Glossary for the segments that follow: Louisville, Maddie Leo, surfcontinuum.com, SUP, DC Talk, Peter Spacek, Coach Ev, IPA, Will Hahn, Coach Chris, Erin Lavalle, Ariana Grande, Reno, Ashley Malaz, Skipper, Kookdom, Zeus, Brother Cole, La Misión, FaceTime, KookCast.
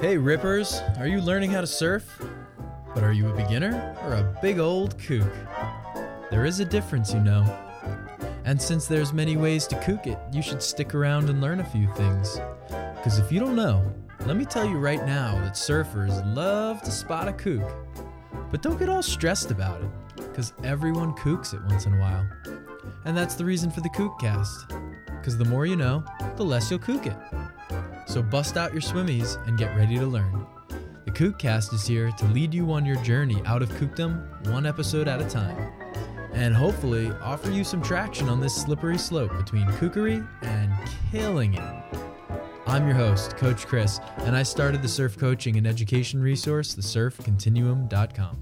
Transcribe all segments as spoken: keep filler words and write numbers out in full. Hey Rippers, are you learning how to surf? But are you a beginner or a big old kook? There is a difference, you know. And since there's many ways to kook it, you should stick around and learn a few things. Because if you don't know, let me tell you right now that surfers love to spot a kook. But don't get all stressed about it, because everyone kooks it once in a while. And that's the reason for the KookCast. Because the more you know, the less you'll kook it. So bust out your swimmies and get ready to learn. The KookCast is here to lead you on your journey out of kookdom, one episode at a time, and hopefully offer you some traction on this slippery slope between kookery and killing it. I'm your host, Coach Chris, and I started the surf coaching and education resource, the surf continuum dot com.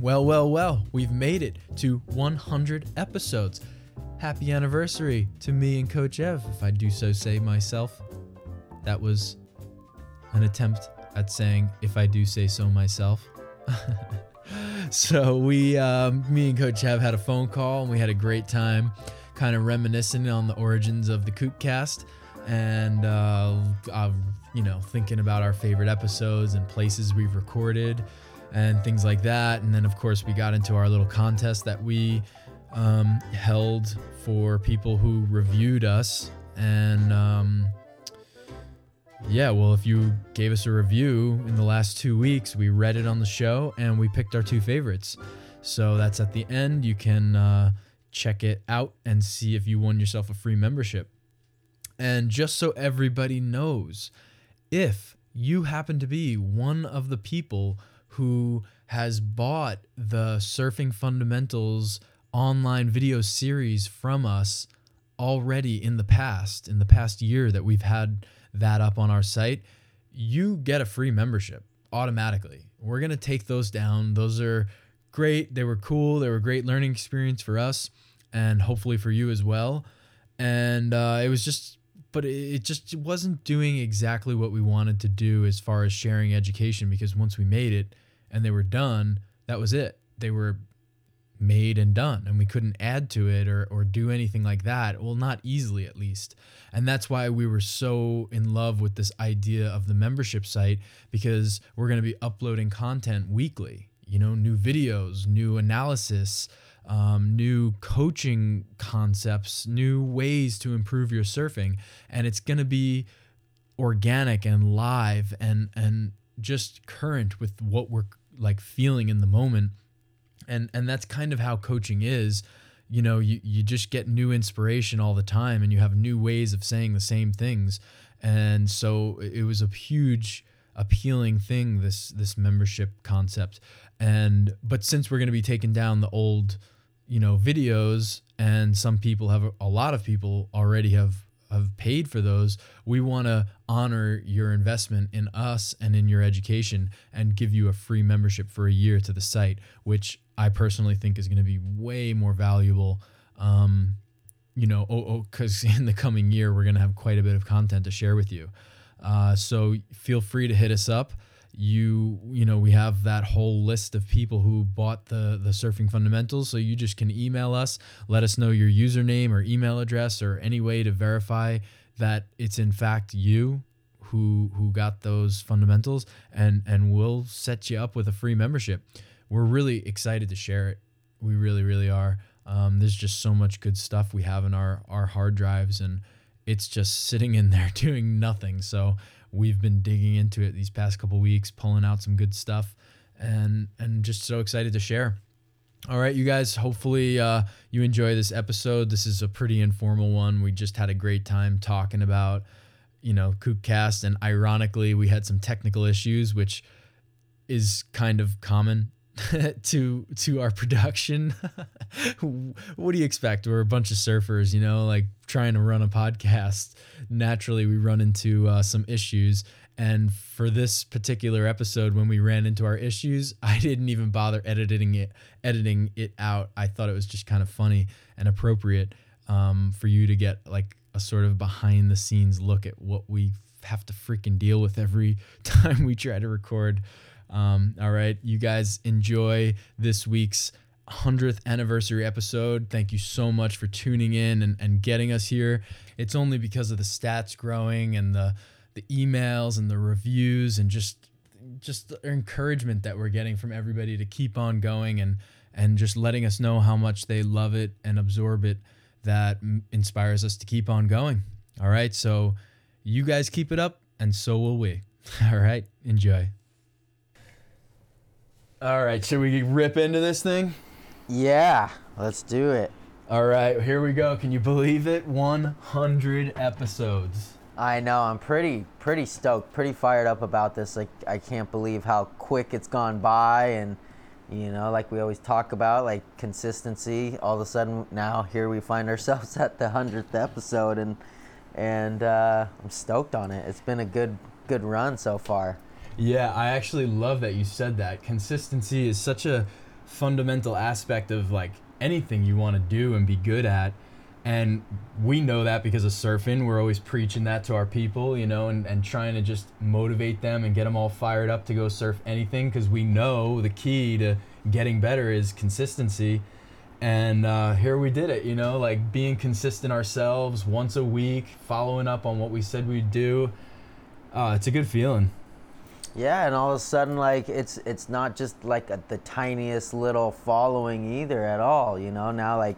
Well, well, well, we've made it to one hundred episodes. Happy anniversary to me and Coach Ev, if I do so say myself. That was an attempt at saying, if I do say so myself. So we, um, me and Coach Ev had a phone call, and we had a great time kind of reminiscing on the origins of the KookCast and, uh, uh, you know, thinking about our favorite episodes and places we've recorded and things like that. And then, of course, we got into our little contest that we um, held for people who reviewed us. And... Um, Yeah, well, if you gave us a review in the last two weeks, we read it on the show and we picked our two favorites. So that's at the end. You can uh, check it out and see if you won yourself a free membership. And just so everybody knows, if you happen to be one of the people who has bought the Surfing Fundamentals online video series from us already in the past, in the past year that we've had that up on our site, you get a free membership automatically. We're going to take those down. Those are great. They were cool. They were a great learning experience for us and hopefully for you as well. And uh, it was just, but it just wasn't doing exactly what we wanted to do as far as sharing education, because once we made it and they were done, that was it. They were made and done, and we couldn't add to it or or do anything like that. Well, not easily, at least. And that's why we were so in love with this idea of the membership site, because we're going to be uploading content weekly, you know, new videos, new analysis, um, new coaching concepts, new ways to improve your surfing. And it's going to be organic and live and and just current with what we're like feeling in the moment. And and that's kind of how coaching is. You know, you, you just get new inspiration all the time and you have new ways of saying the same things. And so it was a huge appealing thing, this this membership concept. And but since we're going to be taking down the old, you know, videos, and some people have a lot of people already have have paid for those, we want to honor your investment in us and in your education and give you a free membership for a year to the site, which I personally think is going to be way more valuable, um, you know, oh, oh, because in the coming year, we're going to have quite a bit of content to share with you. Uh, so feel free to hit us up. You, you know, we have that whole list of people who bought the, the Surfing Fundamentals. So you just can email us, let us know your username or email address or any way to verify that it's in fact you who, who got those fundamentals, and, and we'll set you up with a free membership. We're really excited to share it. We really, really are. Um, there's just so much good stuff we have in our, our hard drives, and it's just sitting in there doing nothing. So we've been digging into it these past couple weeks, pulling out some good stuff, and and just so excited to share. All right, you guys, hopefully uh, you enjoy this episode. This is a pretty informal one. We just had a great time talking about, you know, KookCast, and ironically, we had some technical issues, which is kind of common to to our production. What do you expect? We're a bunch of surfers, you know, like trying to run a podcast. Naturally, we run into uh, some issues. And for this particular episode, when we ran into our issues, I didn't even bother editing it, editing it out. I thought it was just kind of funny and appropriate um, for you to get like a sort of behind the scenes look at what we have to freaking deal with every time we try to record. Um, all right, you guys, enjoy this week's one hundredth anniversary episode. Thank you so much for tuning in and, and getting us here. It's only because of the stats growing and the the emails and the reviews and just just the encouragement that we're getting from everybody to keep on going and and just letting us know how much they love it and absorb it, that inspires us to keep on going. All right, so you guys keep it up, and so will we. All right, enjoy. All right, should we rip into this thing? Yeah, let's do it. All right, here we go. Can you believe it? one hundred episodes. I know. I'm pretty, pretty stoked, pretty fired up about this. Like, I can't believe how quick it's gone by, and you know, like we always talk about, like consistency. All of a sudden, now here we find ourselves at the hundredth episode, and and uh, I'm stoked on it. It's been a good, good run so far. Yeah, I actually love that you said that. Consistency is such a fundamental aspect of like anything you want to do and be good at. And we know that because of surfing. We're always preaching that to our people, you know, and, and trying to just motivate them and get them all fired up to go surf anything, because we know the key to getting better is consistency. And uh, here we did it, you know, like being consistent ourselves once a week, following up on what we said we'd do. Uh, it's a good feeling. Yeah, and all of a sudden, like, it's it's not just like a, the tiniest little following either at all, you know, now like,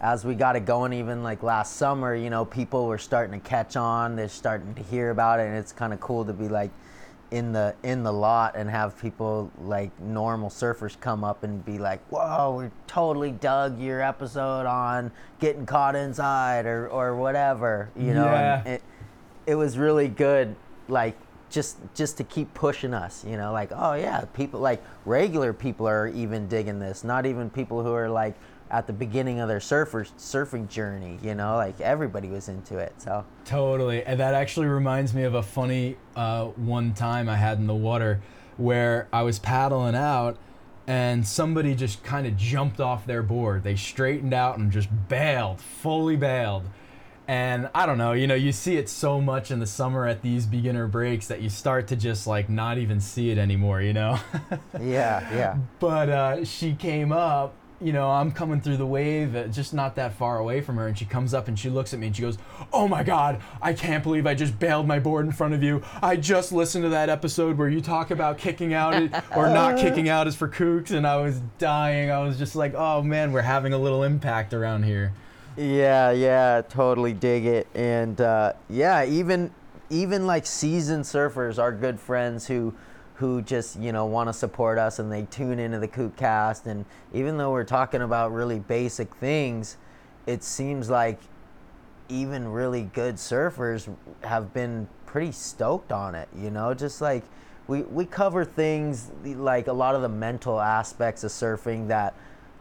as we got it going, even like last summer, you know, people were starting to catch on. They're starting to hear about it, and it's kind of cool to be like in the in the lot and have people like normal surfers come up and be like, "Whoa, we totally dug your episode on getting caught inside or or whatever," you know. Yeah. And it it was really good, like just just to keep pushing us, you know, like, oh yeah, people like regular people are even digging this, not even people who are like at the beginning of their surfer surfing journey, you know, like everybody was into it, so. Totally, and that actually reminds me of a funny uh, one time I had in the water where I was paddling out and somebody just kind of jumped off their board. They straightened out and just bailed, fully bailed. And I don't know, you know, you see it so much in the summer at these beginner breaks that you start to just like not even see it anymore, you know? Yeah, yeah. But uh, she came up, you know, I'm coming through the wave, just not that far away from her, and she comes up and she looks at me and she goes, "Oh my God, I can't believe I just bailed my board in front of you. I just listened to that episode where you talk about kicking out or not kicking out is for kooks," and I was dying. I was just like, oh man, we're having a little impact around here. Yeah, yeah, totally dig it. And uh, yeah, even even like seasoned surfers are good friends who who just, you know, want to support us, and they tune into the KookCast. And even though we're talking about really basic things, it seems like even really good surfers have been pretty stoked on it, you know, just like we, we cover things like a lot of the mental aspects of surfing that,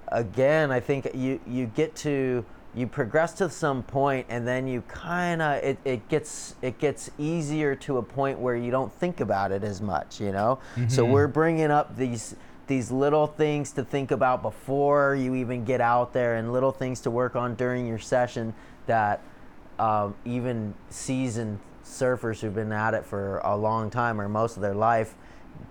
again, I think you, you get to, you progress to some point, and then you kind of it, it gets it gets easier to a point where you don't think about it as much, you know. Mm-hmm. So we're bringing up these these little things to think about before you even get out there, and little things to work on during your session that um, even seasoned surfers who've been at it for a long time or most of their life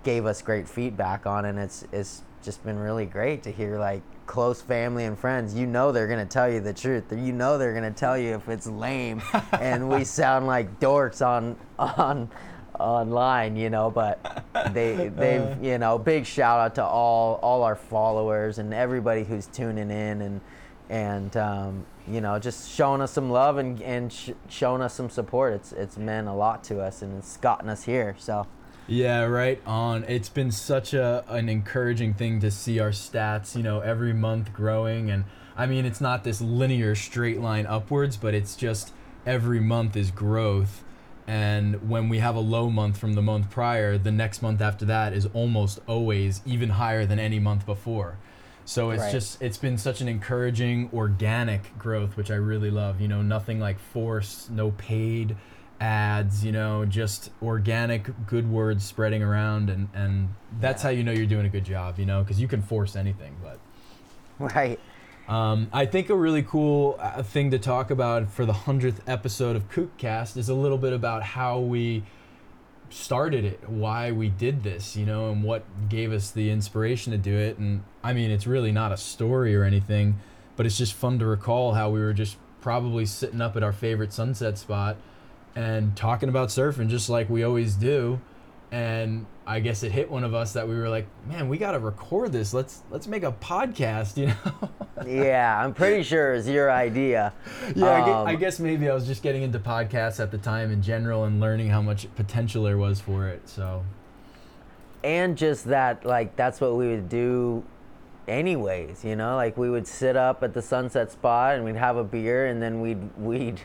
gave us great feedback on, and it's it's just been really great to hear like close family and friends, you know, they're going to tell you the truth. You know, they're going to tell you if it's lame and we sound like dorks on, on online, you know, but they, they've, you know, big shout out to all, all our followers and everybody who's tuning in and, and, um, you know, just showing us some love and, and sh- showing us some support. It's, it's meant a lot to us, and it's gotten us here. So yeah, right on. It's been such a an encouraging thing to see our stats, you know, every month growing. And I mean, it's not this linear straight line upwards, but it's just every month is growth. And when we have a low month from the month prior, the next month after that is almost always even higher than any month before. So it's right. just, it's been such an encouraging organic growth, which I really love, you know, nothing like force, no paid ads, you know, just organic good words spreading around, and and that's yeah. how you know you're doing a good job, you know, because you can force anything, but right. um I think a really cool uh, thing to talk about for the hundredth episode of KookCast is a little bit about how we started it, why we did this, you know, and what gave us the inspiration to do it. And I mean, it's really not a story or anything, but it's just fun to recall how we were just probably sitting up at our favorite sunset spot and talking about surfing just like we always do. And I guess it hit one of us that we were like, man, we got to record this. Let's let's make a podcast, you know? Yeah, I'm pretty sure it's your idea. Yeah, um, I, guess, I guess maybe I was just getting into podcasts at the time in general and learning how much potential there was for it. So, and just that, like, that's what we would do anyways, you know? Like, we would sit up at the sunset spot and we'd have a beer, and then we'd, we'd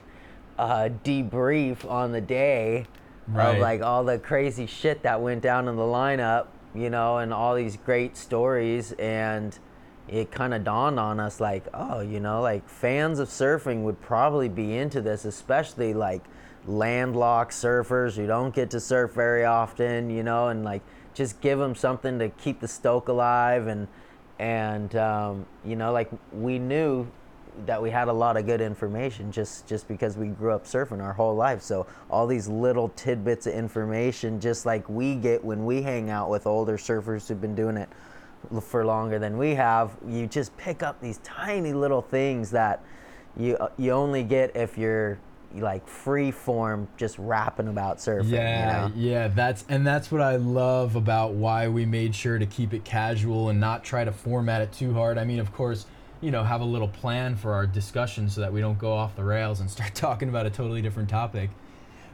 uh, debrief on the day. Right. Of like all the crazy shit that went down in the lineup, you know, and all these great stories. And it kind of dawned on us like, oh, you know, like fans of surfing would probably be into this, especially like landlocked surfers who don't get to surf very often, you know, and like just give them something to keep the stoke alive. And, and um, you know, like we knew that we had a lot of good information just, just because we grew up surfing our whole life. So all these little tidbits of information, just like we get when we hang out with older surfers who've been doing it for longer than we have, you just pick up these tiny little things that you you only get if you're like free form just rapping about surfing. Yeah, you know? Yeah, that's and that's what I love about why we made sure to keep it casual and not try to format it too hard. I mean, of course, you know, have a little plan for our discussion so that we don't go off the rails and start talking about a totally different topic.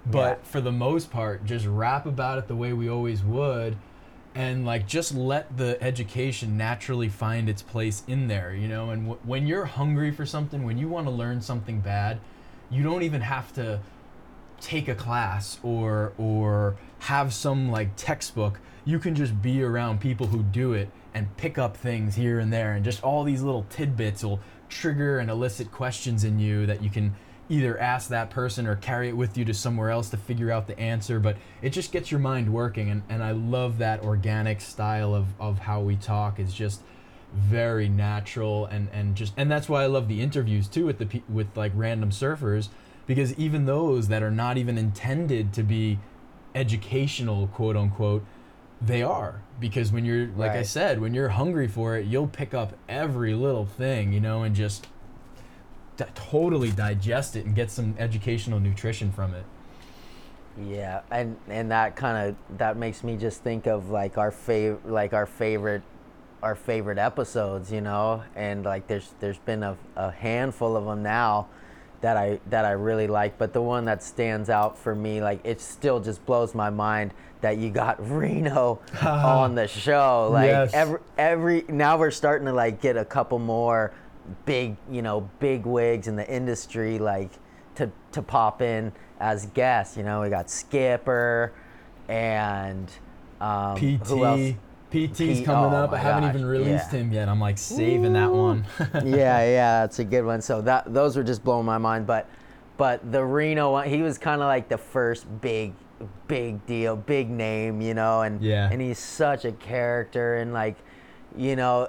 But yeah, for the most part, just rap about it the way we always would, and like just let the education naturally find its place in there, you know. And w- when you're hungry for something, when you want to learn something bad, you don't even have to take a class or or have some like textbook. You can just be around people who do it and pick up things here and there, and just all these little tidbits will trigger and elicit questions in you that you can either ask that person or carry it with you to somewhere else to figure out the answer. But it just gets your mind working, and, and I love that organic style of, of how we talk. It's just very natural, and, and just and that's why I love the interviews too with the with like random surfers, because even those that are not even intended to be educational, quote unquote, they are, because when you're, like right. I said, when you're hungry for it, you'll pick up every little thing, you know, and just d- totally digest it and get some educational nutrition from it. Yeah, and, and that kind of, that makes me just think of like our fav, like our favorite, our favorite episodes, you know, and like there's there's been a, a handful of them now that I that I really like, but the one that stands out for me, like it still just blows my mind that you got Reno on the show. Like yes. every every now we're starting to like get a couple more big, you know, big wigs in the industry like to to pop in as guests. You know, we got Skipper and um, P T. Who else? P T's P- coming oh up. I haven't gosh. even released yeah. him yet. I'm like saving Ooh. that one. yeah, yeah, that's a good one. So that those were just blowing my mind. But but the Reno one, he was kind of like the first big, big deal, big name, you know. And yeah. and he's such a character. And like, you know,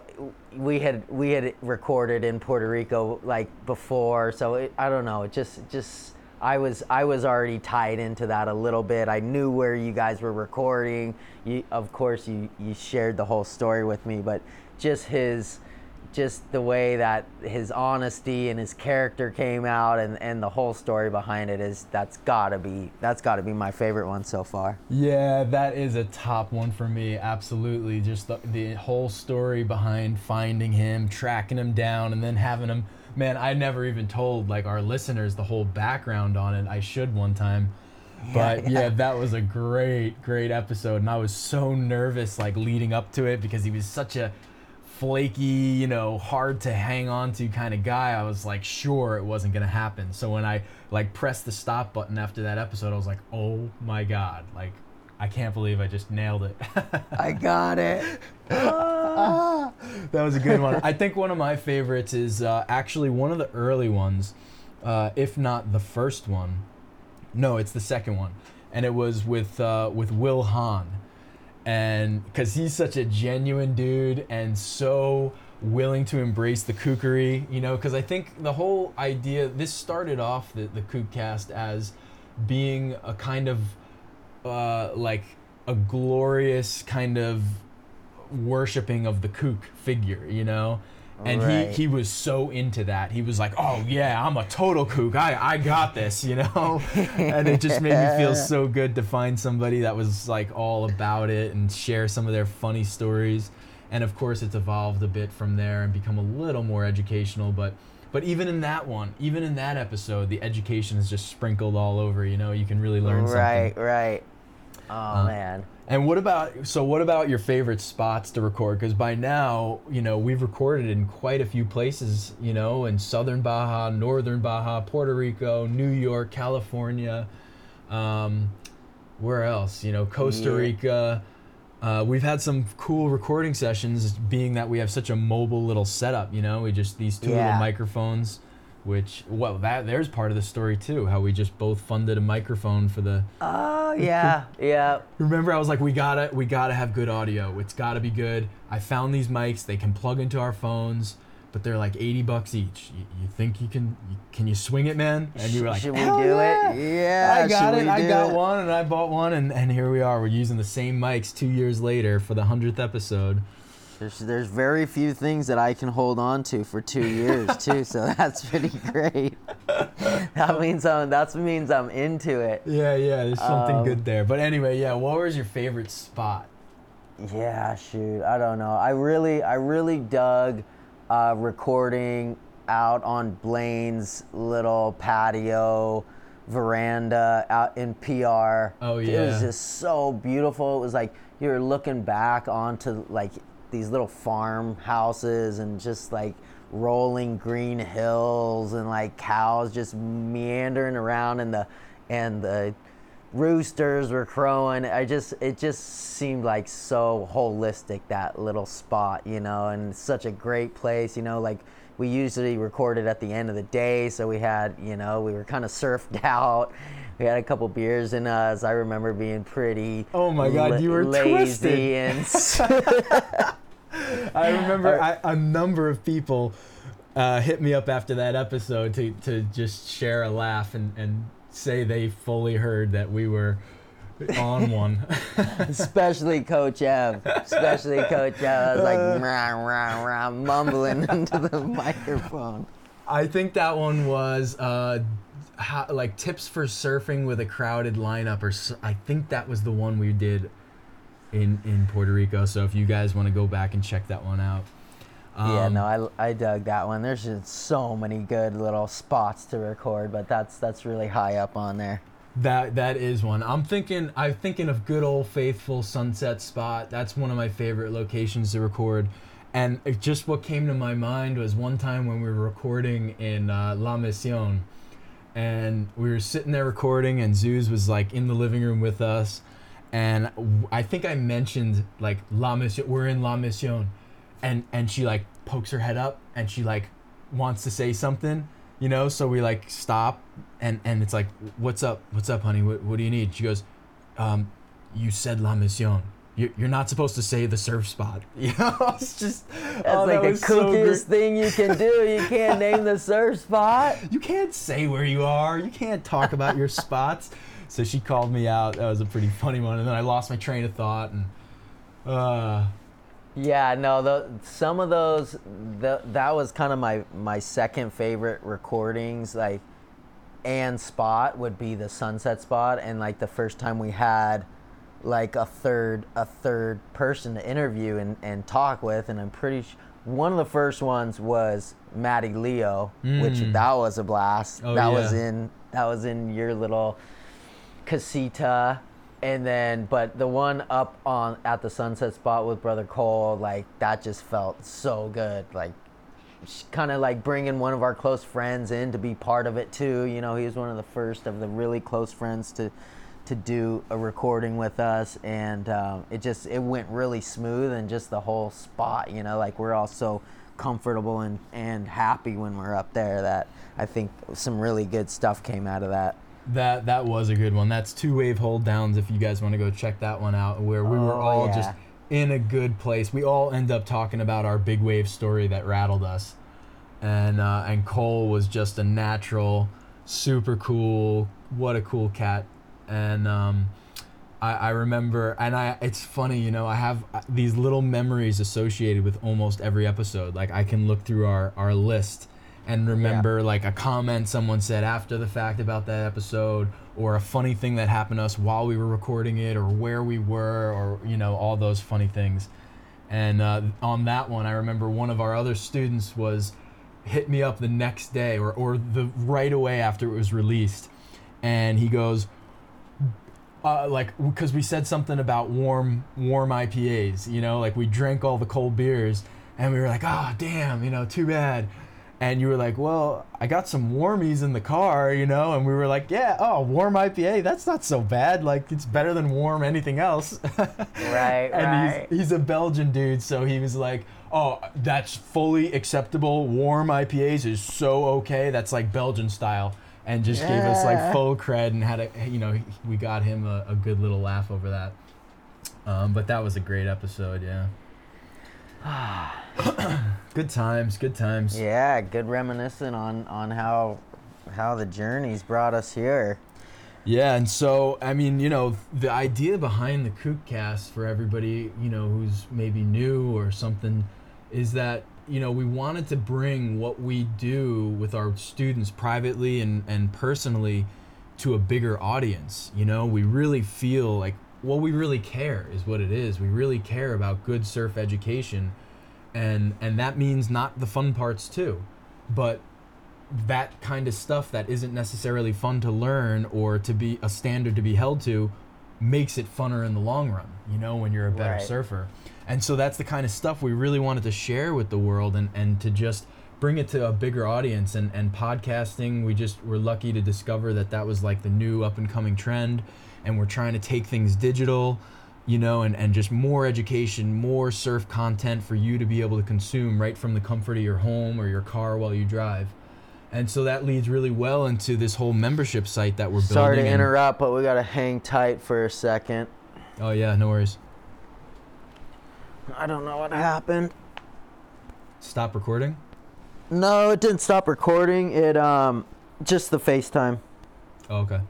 we had we had recorded in Puerto Rico like before. So it, I don't know. It just just I was I was already tied into that a little bit. I knew where you guys were recording. You, of course, you, you shared the whole story with me, but just his, just the way that his honesty and his character came out, and, and the whole story behind it is that's gotta be that's gotta be my favorite one so far. Yeah, that is a top one for me. Absolutely, just the, the whole story behind finding him, tracking him down, and then having him. Man, I never even told like our listeners the whole background on it. I should one time. But yeah, yeah. yeah, that was a great, great episode. And I was so nervous like leading up to it because he was such a flaky, you know, hard to hang on to kind of guy. I was like sure it wasn't going to happen. So when I like pressed the stop button after that episode, I was like, oh my God, like I can't believe I just nailed it. I got it. Ah. That was a good one. I think one of my favorites is uh, actually one of the early ones, uh, if not the first one. No, it's the second one. And it was with uh, with Will Hahn. And because he's such a genuine dude and so willing to embrace the kookery, you know, because I think the whole idea, this started off the, the KookCast as being a kind of Uh, like a glorious kind of worshiping of the kook figure, you know, And right. he, he was so into that. He was like, oh yeah, I'm a total kook. I, I got this, you know? And it just made me feel so good to find somebody that was like all about it and share some of their funny stories. And of course it's evolved a bit from there and become a little more educational, but but even in that one, even in that episode, the education is just sprinkled all over, you know? You can really learn right, something. Right, right. Oh, uh, man. And what about, so what about your favorite spots to record? Because by now, you know, we've recorded in quite a few places, you know, in Southern Baja, Northern Baja, Puerto Rico, New York, California, um, where else? You know, Costa yeah. Rica. Uh, we've had some cool recording sessions being that we have such a mobile little setup, you know, we just, these two yeah. little microphones, which, well, that there's part of the story too, how we just both funded a microphone for the... Oh, yeah, yeah. Remember, I was like, we gotta, we gotta have good audio. It's gotta be good. I found these mics, they can plug into our phones, but they're like eighty bucks each. You, you think you can, you, can you swing it, man? And you were like, should we do yeah. it? Yeah, I got it, I got it? one, and I bought one, and, and here we are. We're using the same mics two years later for the hundredth episode. There's, there's very few things that I can hold on to for two years, too, so that's pretty great. That means I'm, that means I'm into it. Yeah, yeah, there's something um, good there. But anyway, yeah, what was your favorite spot? Yeah, shoot, I don't know. I really, I really dug... Uh, recording out on Blaine's little patio veranda out in P R. Oh yeah, it was just so beautiful. It was like you were looking back onto like these little farmhouses and just like rolling green hills and like cows just meandering around and the and the roosters were crowing. I just it just seemed like so holistic, that little spot, you know, and such a great place, you know, like we usually recorded at the end of the day, so we had, you know, we were kind of surfed out. We had a couple beers in us. I remember being pretty oh my god, la- you were twisted. And I remember I, a number of people uh, hit me up after that episode to to just share a laugh and and say they fully heard that we were on one. Especially Coach Ev. Especially Coach Ev. I was like, uh, rah, rah, rah, mumbling into the microphone. I think that one was uh, how, like tips for surfing with a crowded lineup. Or I think that was the one we did in, in Puerto Rico. So if you guys want to go back and check that one out. Um, yeah, no, I, I dug that one. There's just so many good little spots to record, but that's that's really high up on there. That that is one. I'm thinking I'm thinking of good old faithful sunset spot. That's one of my favorite locations to record. And it just what came to my mind was one time when we were recording in uh, La Misión, and we were sitting there recording, and Zeus was like in the living room with us, and I think I mentioned like La Misión. We're in La Misión. And and she like pokes her head up and she like wants to say something, you know, so we like stop and, and it's like, what's up? What's up, honey? What, what do you need? She goes, um, you said La Misión. You, you're not supposed to say the surf spot. You know, it's just, that's oh, like that the kookiest so thing you can do. You can't name the surf spot. You can't say where you are. You can't talk about your spots. So she called me out. That was a pretty funny one. And then I lost my train of thought and, uh, yeah, no, the, some of those, the, that was kind of my, my second favorite recordings, like, and spot would be the sunset spot, and, like, the first time we had, like, a third a third person to interview and, and talk with, and I'm pretty sure, one of the first ones was Maddie Leo, mm. which, that was a blast. Oh, that yeah. was in, that was in your little casita. And then, but the one up on at the sunset spot with Brother Cole, like that just felt so good. Like, kind of like bringing one of our close friends in to be part of it too. You know, he was one of the first of the really close friends to, to do a recording with us, and um, it just it went really smooth and just the whole spot. You know, like we're all so comfortable and and happy when we're up there that I think some really good stuff came out of that. That that was a good one. That's two wave hold downs if you guys want to go check that one out, where we oh, were all yeah. just in a good place. We all end up talking about our big wave story that rattled us. And uh, and Cole was just a natural, super cool, what a cool cat. And um, I, I remember, and I it's funny, you know, I have these little memories associated with almost every episode. Like, I can look through our, our list and remember, yeah. like, a comment someone said after the fact about that episode, or a funny thing that happened to us while we were recording it, or where we were, or, you know, all those funny things. And uh, on that one, I remember one of our other students was hit me up the next day, or, or the right away after it was released, and he goes, uh, like, because we said something about warm warm I P As, you know, like we drank all the cold beers, and we were like, oh, damn, you know, too bad. And you were like, well, I got some warmies in the car, you know, and we were like, yeah, oh, warm I P A, that's not so bad. Like, it's better than warm anything else. Right, and right. He's, he's a Belgian dude, so he was like, oh, that's fully acceptable. Warm I P As is so okay. That's like Belgian style. And just yeah. gave us like full cred, and had a, you know, we got him a, a good little laugh over that. Um, but that was a great episode, yeah. Good times, good times. Yeah, good reminiscing on, on how how the journey's brought us here. Yeah, and so, I mean, you know, the idea behind the KookCast, for everybody, you know, who's maybe new or something, is that, you know, we wanted to bring what we do with our students privately and, and personally to a bigger audience. You know, we really feel like, well, we really care is what it is. We really care about good surf education. And and that means not the fun parts too, but that kind of stuff that isn't necessarily fun to learn or to be a standard to be held to makes it funner in the long run, you know, when you're a better right. surfer. And so that's the kind of stuff we really wanted to share with the world, and, and to just bring it to a bigger audience. And, and podcasting, we just were lucky to discover that that was like the new up and coming trend, and we're trying to take things digital, you know, and, and just more education, more surf content for you to be able to consume right from the comfort of your home or your car while you drive. And so that leads really well into this whole membership site that we're building. Sorry to interrupt, but we got to hang tight for a second. Oh, yeah, no worries. I don't know what happened. Stop recording? No, it didn't stop recording. It, um, just the FaceTime. Oh, okay.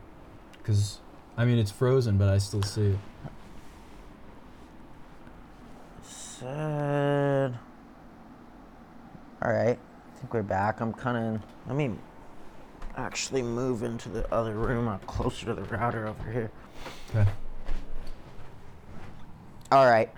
Because, I mean, it's frozen, but I still see it. All right, I think we're back. I'm kind of, let me actually move into the other room. I'm closer to the router over here. Okay. All right.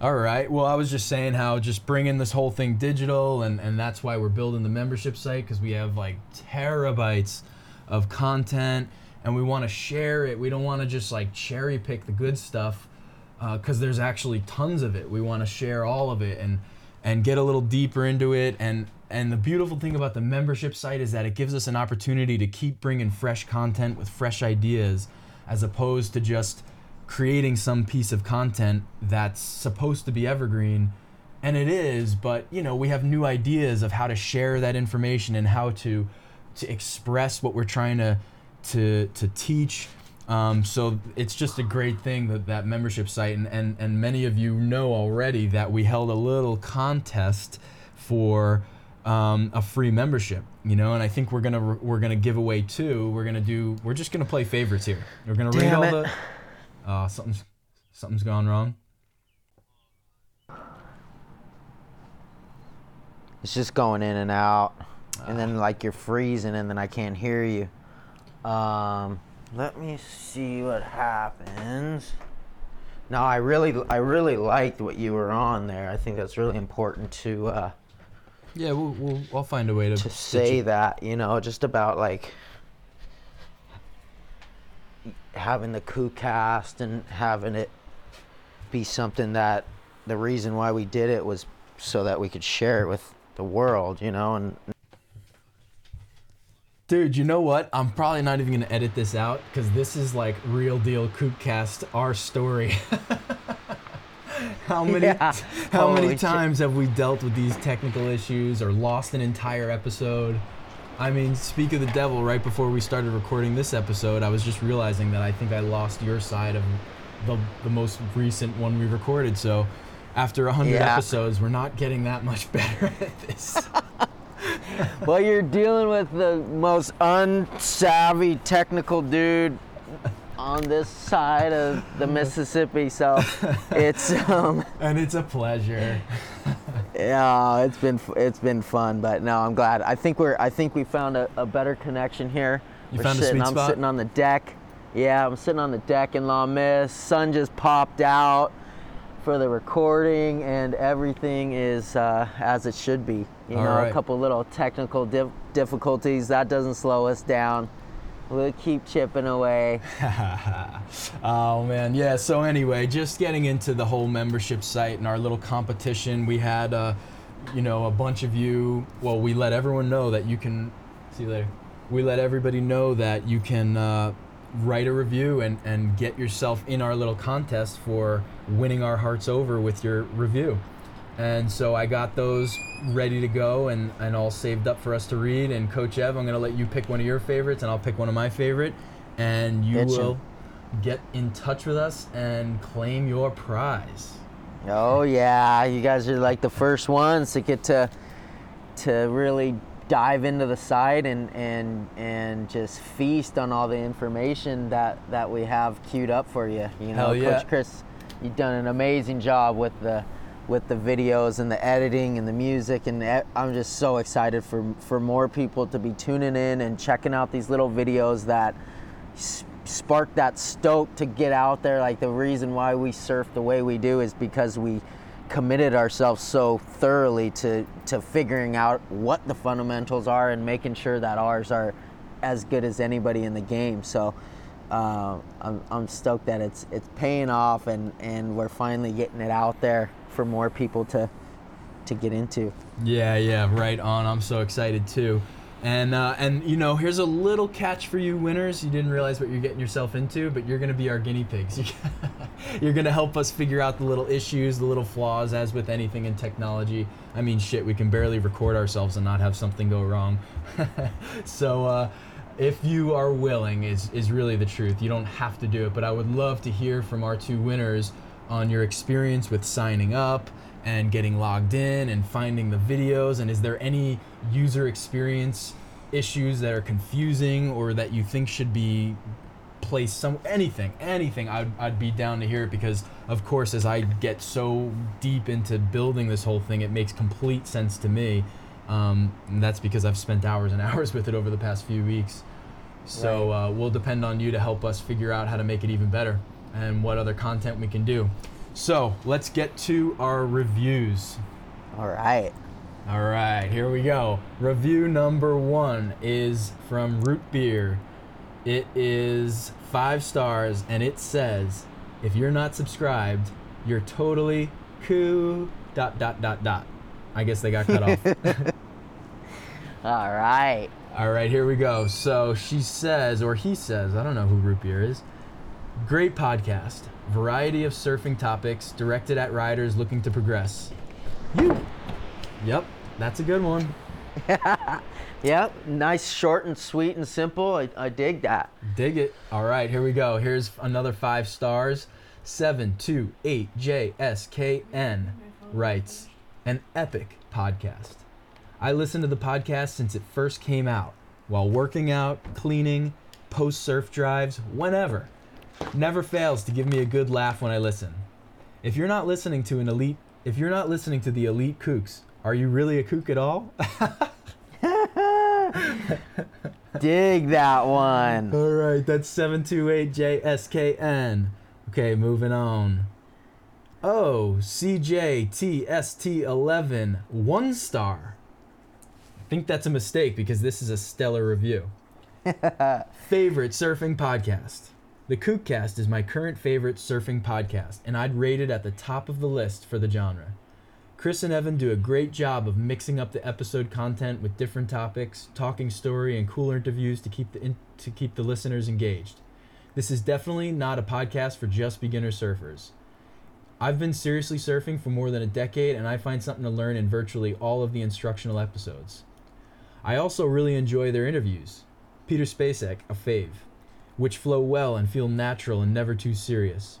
All right. Well, I was just saying how just bringing this whole thing digital, and, and that's why we're building the membership site, because we have like terabytes of content, and we want to share it. We don't want to just like cherry pick the good stuff, because uh, there's actually tons of it. We want to share all of it and and get a little deeper into it. And, and the beautiful thing about the membership site is that it gives us an opportunity to keep bringing fresh content with fresh ideas, as opposed to just creating some piece of content that's supposed to be evergreen. And it is, but you know, we have new ideas of how to share that information and how to to express what we're trying to to to teach. Um, so it's just a great thing, that that membership site, and, and, and many of you know already that we held a little contest for um, a free membership, you know, and I think we're gonna we're gonna give away two. We're gonna do we're just gonna play favorites here. We're gonna read all the. Uh, something's something's gone wrong. It's just going in and out, uh, and then like you're freezing, and then I can't hear you. Um. Let me see what happens. No, I really, I really liked what you were on there. I think that's really important to. Uh, yeah, we'll, we'll, I'll find a way to to say you. that. You know, just about like having the KookCast and having it be something that the reason why we did it was so that we could share it with the world. You know, and. Dude, you know what? I'm probably not even going to edit this out, because this is like real deal KookCast, our story. How many yeah. how Holy many times shit. have we dealt with these technical issues or lost an entire episode? I mean, speak of the devil, right before we started recording this episode, I was just realizing that I think I lost your side of the, the most recent one we recorded. So after one hundred yeah. episodes, we're not getting that much better at this. Well, you're dealing with the most unsavvy technical dude on this side of the Mississippi, so it's um and it's a pleasure. Yeah, it's been it's been fun, but no, I'm glad. I think we're I think we found a, a better connection here. You we're found sitting, a sweet I'm spot? sitting on the deck. Yeah, I'm sitting on the deck in La Mis. Sun just popped out for the recording, and everything is uh, as it should be. You All know, right. A couple little technical dif- difficulties that doesn't slow us down. We'll keep chipping away. Oh man, yeah. So anyway, just getting into the whole membership site and our little competition, we had, uh, you know, a bunch of you. Well, we let everyone know that you can. See you later. We let everybody know that you can. Uh, write a review and, and get yourself in our little contest for winning our hearts over with your review. And so I got those ready to go and, and all saved up for us to read. And Coach Ev, I'm going to let you pick one of your favorites and I'll pick one of my favorite. And you Itching. will get in touch with us and claim your prize. Oh yeah, you guys are like the first ones to get to to really dive into the site and and and just feast on all the information that that we have queued up for you. You know, Hell yeah. Coach Chris, you've done an amazing job with the with the videos and the editing and the music, and I'm just so excited for for more people to be tuning in and checking out these little videos that spark that stoke to get out there. Like, the reason why we surf the way we do is because we committed ourselves so thoroughly to to figuring out what the fundamentals are and making sure that ours are as good as anybody in the game. So uh, I'm I'm stoked that it's it's paying off and, and we're finally getting it out there for more people to to get into. Yeah, yeah, right on. I'm so excited too. And uh, and you know, here's a little catch for you winners. You didn't realize what you're getting yourself into, but you're gonna be our guinea pigs. You're gonna help us figure out the little issues, the little flaws, as with anything in technology. I mean, shit, we can barely record ourselves and not have something go wrong. So uh, if you are willing is is really the truth. You don't have to do it, but I would love to hear from our two winners on your experience with signing up and getting logged in and finding the videos, and is there any user experience issues that are confusing or that you think should be placed some anything anything I'd, I'd be down to hear it, because of course, as I get so deep into building this whole thing, it makes complete sense to me, um, and that's because I've spent hours and hours with it over the past few weeks. So right. uh, we'll depend on you to help us figure out how to make it even better and what other content we can do. So let's get to our reviews. All right. All right, here we go. Review number one is from Root Beer. It is five stars and it says, if you're not subscribed, you're totally cool dot dot dot dot. I guess they got cut off. All right. All right, here we go. So she says, or he says, I don't know who Root Beer is. Great podcast. Variety of surfing topics directed at riders looking to progress. You. Yep, that's a good one. Yep, nice, short and sweet and simple. I, I dig that. Dig it. All right, here we go. Here's another five stars. seven two eight J S K N writes, an epic podcast. I listened to the podcast since it first came out, while working out, cleaning, post-surf drives, whenever. Never fails to give me a good laugh when I listen. If you're not listening to an elite, if you're not listening to the elite kooks, are you really a kook at all? Dig that one. All right, that's seven two eight J S K N. Okay, moving on. Oh, C J T S T eleven, one star. I think that's a mistake because this is a stellar review. Favorite surfing podcast. The KookCast is my current favorite surfing podcast, and I'd rate it at the top of the list for the genre. Chris and Evan do a great job of mixing up the episode content with different topics, talking story, and cool interviews to keep the in- to keep the listeners engaged. This is definitely not a podcast for just beginner surfers. I've been seriously surfing for more than a decade, and I find something to learn in virtually all of the instructional episodes. I also really enjoy their interviews. Peter Spacek, a fave, which flow well and feel natural and never too serious.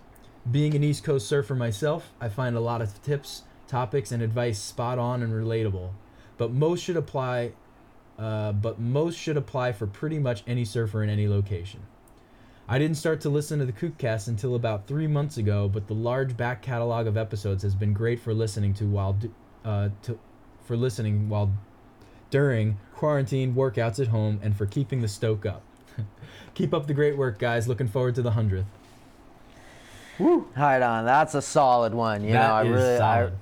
Being an East Coast surfer myself, I find a lot of tips, topics, and advice spot on and relatable, but most should apply uh, but most should apply for pretty much any surfer in any location. I didn't start to listen to the KookCast until about three months ago, but the large back catalog of episodes has been great for listening to while do, uh, to, for listening while during quarantine workouts at home and for keeping the stoke up. Keep up the great work, guys. Looking forward to the hundredth. Woo! Right on. That's a solid one. You that know, I is really, solid.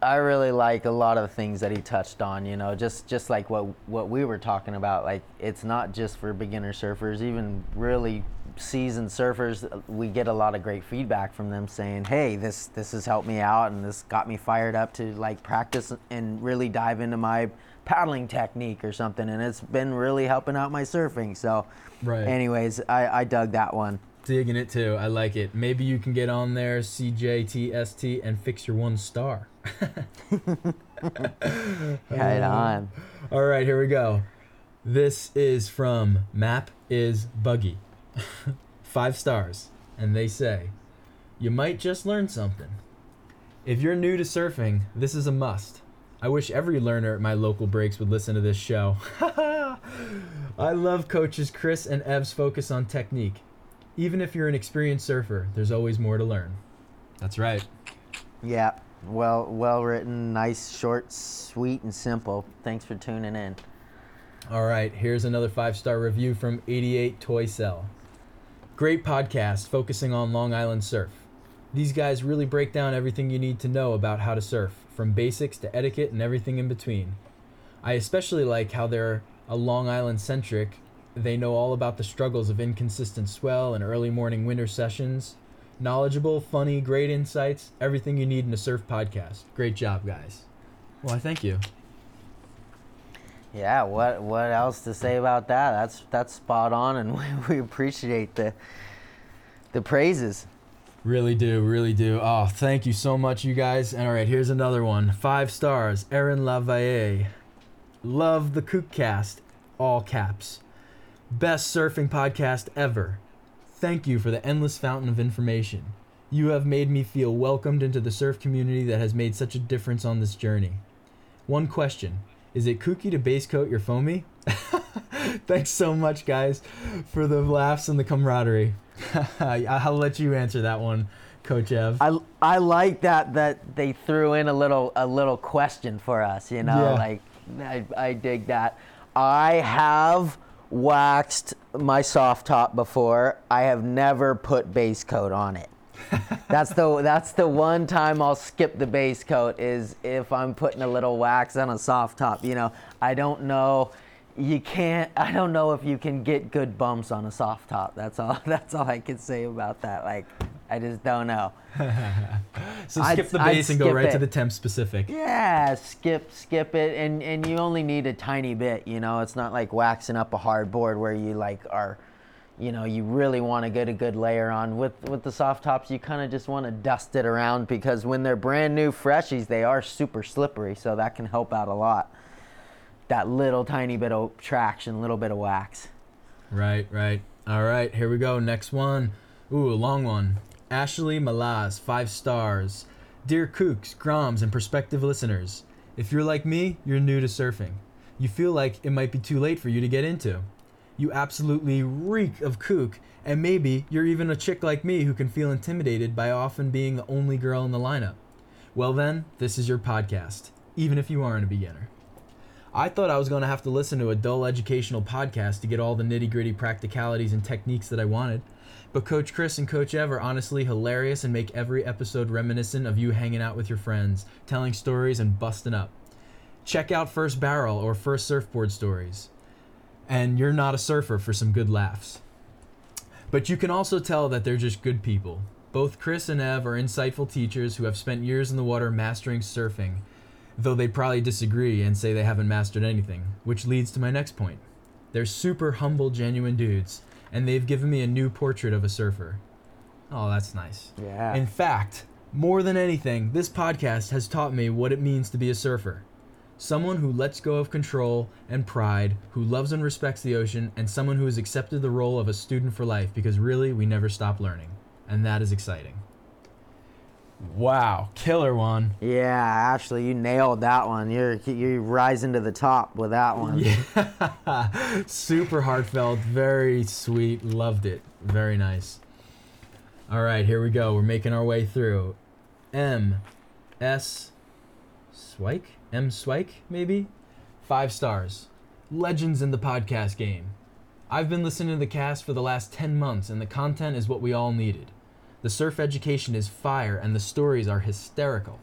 I, I really like a lot of the things that he touched on. You know, just just like what what we were talking about. Like, it's not just for beginner surfers, even really seasoned surfers. We get a lot of great feedback from them saying, hey, this this has helped me out, and this got me fired up to like practice and really dive into my paddling technique or something, and it's been really helping out my surfing. So right. Anyways, I, I dug that one. Digging it too. I like it. Maybe you can get on there, C J T S T, and fix your one star. Right on. All right, here we go. This is from Map is Buggy. Five stars, and they say, you might just learn something. If you're new to surfing, this is a must. I wish every learner at my local breaks would listen to this show. I love coaches Chris and Ev's focus on technique. Even if you're an experienced surfer, there's always more to learn. That's right. Yeah, well, well written, nice, short, sweet, and simple. Thanks for tuning in. All right, here's another five-star review from eighty-eight Toy Cell. Great podcast focusing on Long Island surf. These guys really break down everything you need to know about how to surf, from basics to etiquette and everything in between. I especially like how they're a Long Island centric. They know all about the struggles of inconsistent swell and early morning winter sessions. Knowledgeable, funny, great insights, everything you need in a surf podcast. Great job, guys. Well, thank you. Yeah, what what else to say about that? That's that's spot on, and we, we appreciate the the praises. Really do, really do. Oh, thank you so much, you guys. All right, here's another one. Five stars, Erin Lavalle. Love the KookCast, all caps. Best surfing podcast ever. Thank you for the endless fountain of information. You have made me feel welcomed into the surf community that has made such a difference on this journey. One question. Is it kooky to base coat your foamy? Thanks so much, guys, for the laughs and the camaraderie. I'll let you answer that one, Coach Ev. I, I like that that they threw in a little a little question for us, you know? Yeah. Like, I, I dig that. I have waxed my soft top before. I have never put base coat on it. that's the that's the one time I'll skip the base coat, is if I'm putting a little wax on a soft top. You know, I don't know, you can't, I don't know if you can get good bumps on a soft top. That's all. That's all I can say about that. Like, I just don't know. So skip I'd, the base I'd and go right it. to the temp specific. Yeah, skip skip it, and and you only need a tiny bit. You know, it's not like waxing up a hard board where you like are. You know, you really want to get a good layer on. With with the soft tops, you kind of just want to dust it around, because when they're brand new freshies, they are super slippery, so that can help out a lot. That little tiny bit of traction, little bit of wax. Right, right. All right, here we go. Next one. Ooh, a long one. Ashley Malaz, five stars. Dear Kooks, Groms, and prospective listeners, if you're like me, you're new to surfing. You feel like it might be too late for you to get into. You absolutely reek of kook, and maybe you're even a chick like me who can feel intimidated by often being the only girl in the lineup. Well then, this is your podcast, even if you aren't a beginner. I thought I was going to have to listen to a dull educational podcast to get all the nitty-gritty practicalities and techniques that I wanted, but Coach Chris and Coach Ev are honestly hilarious and make every episode reminiscent of you hanging out with your friends, telling stories, and busting up. Check out First Barrel or First Surfboard Stories. And you're not a surfer for some good laughs. But you can also tell that they're just good people. Both Chris and Ev are insightful teachers who have spent years in the water mastering surfing, though they probably disagree and say they haven't mastered anything, which leads to my next point. They're super humble, genuine dudes, and they've given me a new portrait of a surfer. Oh, that's nice. Yeah. In fact, more than anything, this podcast has taught me what it means to be a surfer. Someone who lets go of control and pride, who loves and respects the ocean, and someone who has accepted the role of a student for life, because really, we never stop learning. And that is exciting. Wow, killer one. Yeah, Ashley, you nailed that one. You're you're rising to the top with that one. Yeah. Super heartfelt, very sweet, loved it. Very nice. All right, here we go. We're making our way through. M S Swike? M Swike, maybe? Five stars. Legends in the podcast game. I've been listening to the cast for the last ten months, and the content is what we all needed. The surf education is fire, and the stories are hysterical.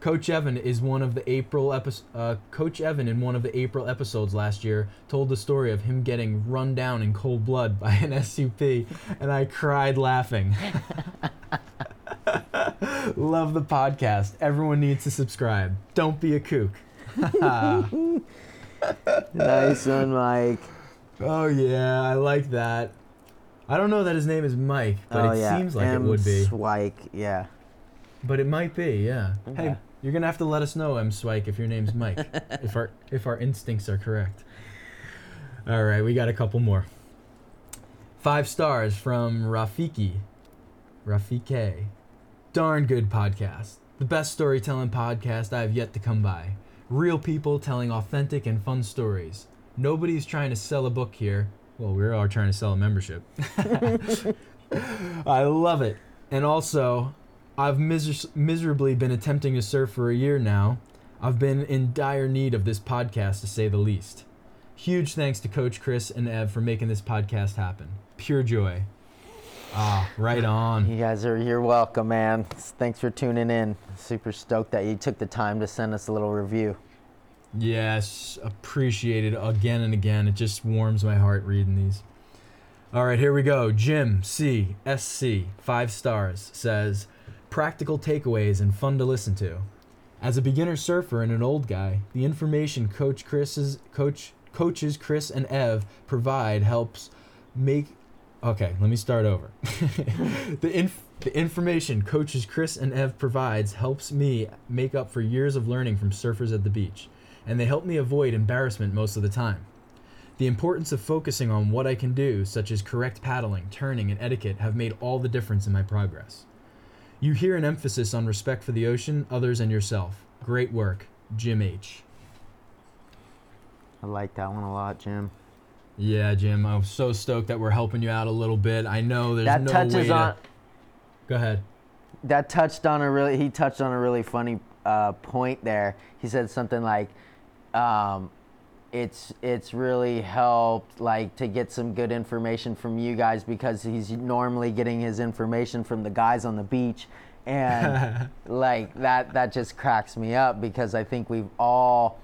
Coach Evan is one of the April epi- uh, Coach Evan in one of the April episodes last year told the story of him getting run down in cold blood by an S U P, and I cried laughing. Love the podcast. Everyone needs to subscribe. Don't be a kook. Nice one, Mike. Oh yeah, I like that. I don't know that his name is Mike, but oh, it yeah. seems like M. it would be. Swike, yeah. But it might be, yeah. yeah. Hey, you're gonna have to let us know, M. Swike, if your name's Mike, if our if our instincts are correct. All right, we got a couple more. Five stars from Rafiki, Rafike. Darn good podcast. The best storytelling podcast I have yet to come by. Real people telling authentic and fun stories. Nobody's trying to sell a book here. Well, we are trying to sell a membership. I love it. And also, I've miser- miserably been attempting to surf for a year now. I've been in dire need of this podcast, to say the least. Huge thanks to Coach Chris and Ev for making this podcast happen. Pure joy. Ah, right on. You guys are, you're welcome, man. Thanks for tuning in. Super stoked that you took the time to send us a little review. Yes, appreciated again and again. It just warms my heart reading these. All right, here we go. Jim C. S C, five stars, says, practical takeaways and fun to listen to. As a beginner surfer and an old guy, the information Coach Chris's, Coach coaches Chris and Ev provide helps make... Okay, let me start over. the inf- the information Coaches Chris and Ev provides helps me make up for years of learning from surfers at the beach, and they help me avoid embarrassment most of the time. The importance of focusing on what I can do, such as correct paddling, turning, and etiquette, have made all the difference in my progress. You hear an emphasis on respect for the ocean, others, and yourself. Great work, Jim H. I like that one a lot, Jim. Yeah, Jim, I'm so stoked that we're helping you out a little bit. I know there's that no touches way on, to... Go ahead. That touched on a really... He touched on a really funny uh, point there. He said something like... Um, it's it's really helped like to get some good information from you guys, because he's normally getting his information from the guys on the beach, and like that that just cracks me up, because I think we've all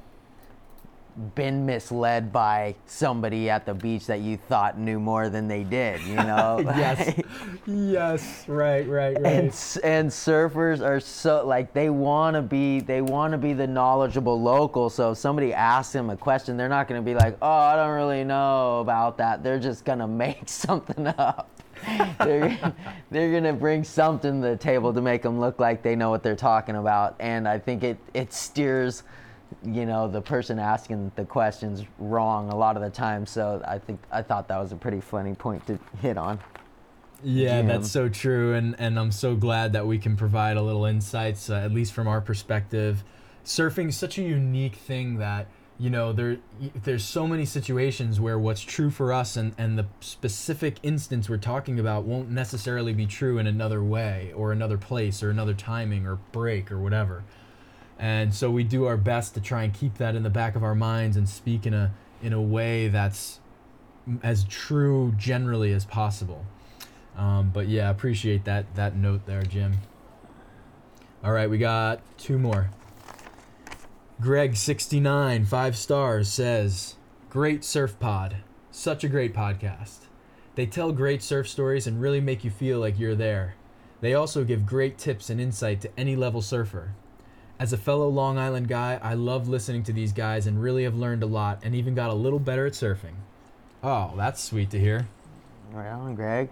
been misled by somebody at the beach that you thought knew more than they did, you know? Yes. Yes, right, right, right. And, and surfers are so, like, they want to be, they want to be the knowledgeable local. So if somebody asks them a question, they're not going to be like, oh, I don't really know about that. They're just going to make something up. they're, they're going to bring something to the table to make them look like they know what they're talking about. And I think it, it steers... you know, the person asking the questions wrong a lot of the time. So I think I thought that was a pretty funny point to hit on. Yeah, Jim. That's so true. And, and I'm so glad that we can provide a little insights, uh, at least from our perspective. Surfing is such a unique thing that, you know, there there's so many situations where what's true for us and, and the specific instance we're talking about won't necessarily be true in another way or another place or another timing or break or whatever. And so we do our best to try and keep that in the back of our minds and speak in a in a way that's as true generally as possible. Um, but yeah, appreciate that that note there, Jim. All right, we got two more. Greg sixty-nine, five stars, says, great surf pod. Such a great podcast. They tell great surf stories and really make you feel like you're there. They also give great tips and insight to any level surfer. As a fellow Long Island guy, I love listening to these guys and really have learned a lot and even got a little better at surfing. Oh, that's sweet to hear. Right on, Greg.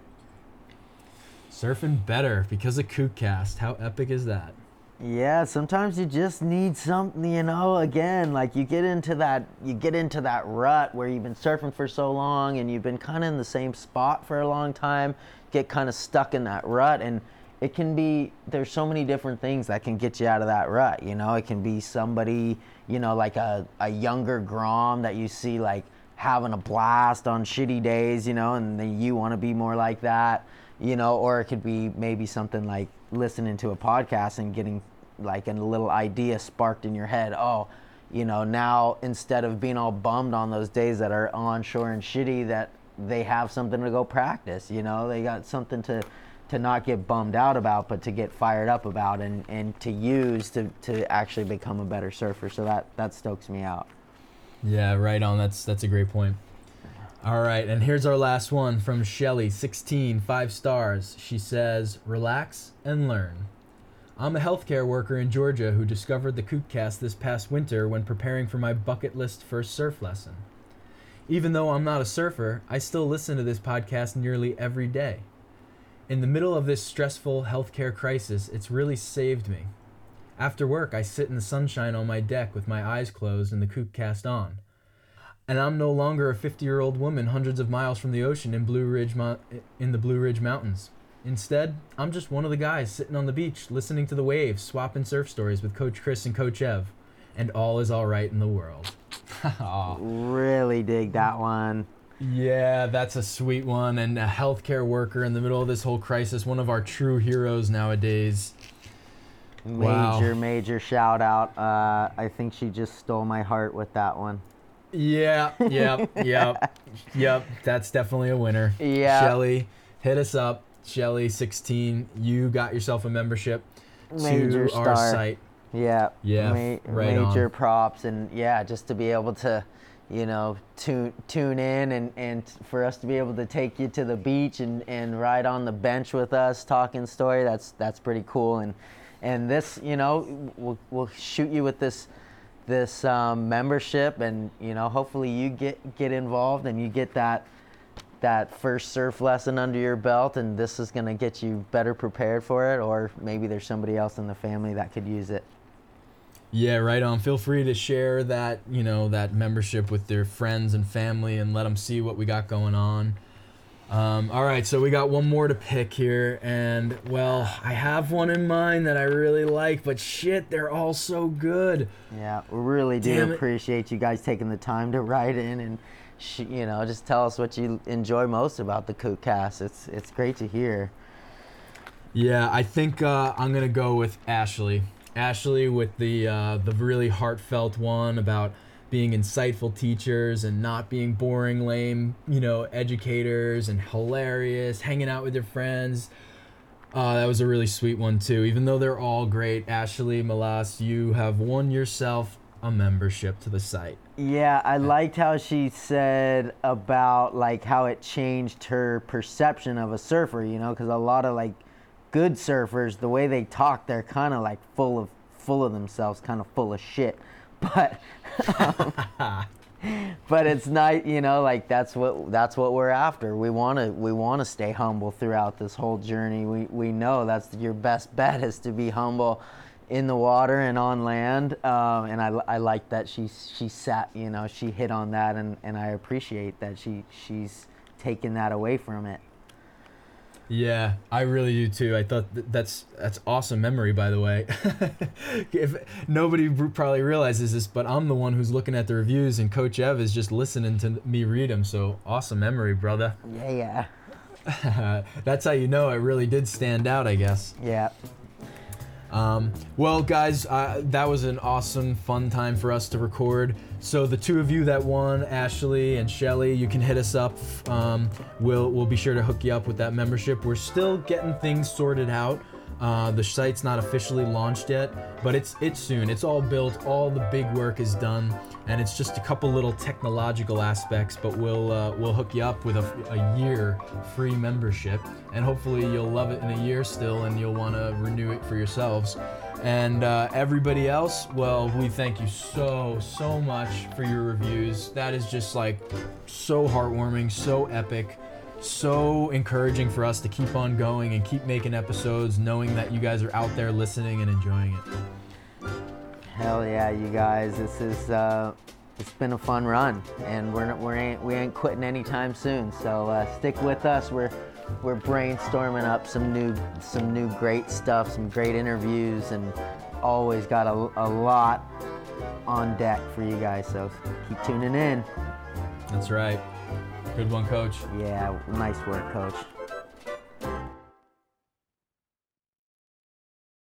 Surfing better because of KookCast. How epic is that? Yeah, sometimes you just need something, you know, again, like you get into that you get into that rut where you've been surfing for so long and you've been kind of in the same spot for a long time, get kind of stuck in that rut, and it can be, there's so many different things that can get you out of that rut, you know? It can be somebody, you know, like a, a younger Grom that you see, like, having a blast on shitty days, you know, and then you want to be more like that, you know? Or it could be maybe something like listening to a podcast and getting, like, a little idea sparked in your head. Oh, you know, now instead of being all bummed on those days that are onshore and shitty, that they have something to go practice, you know? They got something to... to not get bummed out about, but to get fired up about and, and to use to, to actually become a better surfer. So that, that stokes me out. Yeah, right on. That's that's a great point. All right, and here's our last one from Shelly, sixteen, five stars. She says, relax and learn. I'm a healthcare worker in Georgia who discovered the KookCast this past winter when preparing for my bucket list first surf lesson. Even though I'm not a surfer, I still listen to this podcast nearly every day. In the middle of this stressful healthcare crisis, it's really saved me. After work, I sit in the sunshine on my deck with my eyes closed and the KookCast on. And I'm no longer a fifty-year-old woman hundreds of miles from the ocean in Blue Ridge Mo- in the Blue Ridge Mountains. Instead, I'm just one of the guys sitting on the beach, listening to the waves, swapping surf stories with Coach Chris and Coach Ev. And all is all right in the world. Really dig that one. Yeah, that's a sweet one. And a healthcare worker in the middle of this whole crisis, one of our true heroes nowadays. Major, wow. major shout out. Uh, I think she just stole my heart with that one. Yeah, yep, yep, yep. That's definitely a winner. Yeah. Shelly, hit us up. Shelly sixteen, you got yourself a membership major to star. Our site. Yeah, yeah, Ma- right major on. Props. And yeah, just to be able to, you know, tune tune in and, and for us to be able to take you to the beach and, and ride on the bench with us talking story, that's that's pretty cool. And and this, you know, we'll, we'll shoot you with this this um, membership, and, you know, hopefully you get, get involved and you get that that first surf lesson under your belt, and this is going to get you better prepared for it, or maybe there's somebody else in the family that could use it. Yeah, right on. Feel free to share that, you know, that membership with their friends and family and let them see what we got going on. Um, all right, so we got one more to pick here. And, well, I have one in mind that I really like, but shit, they're all so good. Yeah, we really do appreciate you guys taking the time to write in and, sh- you know, just tell us what you enjoy most about the KookCast. It's, it's great to hear. Yeah, I think uh, I'm going to go with Ashley. Ashley with the uh, the really heartfelt one about being insightful teachers and not being boring, lame, you know, educators, and hilarious, hanging out with your friends. Uh, that was a really sweet one too. Even though they're all great, Ashley Malas, you have won yourself a membership to the site. Yeah, I liked how she said about like how it changed her perception of a surfer, you know, because a lot of like good surfers, the way they talk, they're kind of like full of full of themselves, kind of full of shit. But um, but it's not, you know, like that's what that's what we're after. We want to we want to stay humble throughout this whole journey. We we know that's your best bet is to be humble in the water and on land. Um, and I I like that she she sat, you know, she hit on that, and, and I appreciate that she she's taken that away from it. Yeah, I really do too. I thought th- that's that's awesome memory, by the way. If nobody probably realizes this, but I'm the one who's looking at the reviews, and Coach Ev is just listening to me read them. So awesome memory, brother. Yeah, yeah. That's how you know it really did stand out, I guess. Yeah. Um, well, guys, uh, that was an awesome, fun time for us to record. So the two of you that won, Ashley and Shelly, you can hit us up. Um, we'll we'll be sure to hook you up with that membership. We're still getting things sorted out. Uh, the site's not officially launched yet, but it's it's soon. It's all built. All the big work is done, and it's just a couple little technological aspects. But we'll uh, we'll hook you up with a, a year free membership, and hopefully you'll love it in a year still, and you'll want to renew it for yourselves. And uh, everybody else, well, we thank you so so much for your reviews. That is just like so heartwarming, so epic. So encouraging for us to keep on going and keep making episodes, knowing that you guys are out there listening and enjoying it. Hell yeah, you guys. This is uh, it's been a fun run, and we're not, we're ain't, we ain't quitting anytime soon. So uh, stick with us. We're we're brainstorming up some new some new great stuff, some great interviews, and always got a, a lot on deck for you guys. So keep tuning in. That's right. Good one, Coach. Yeah, nice work, Coach.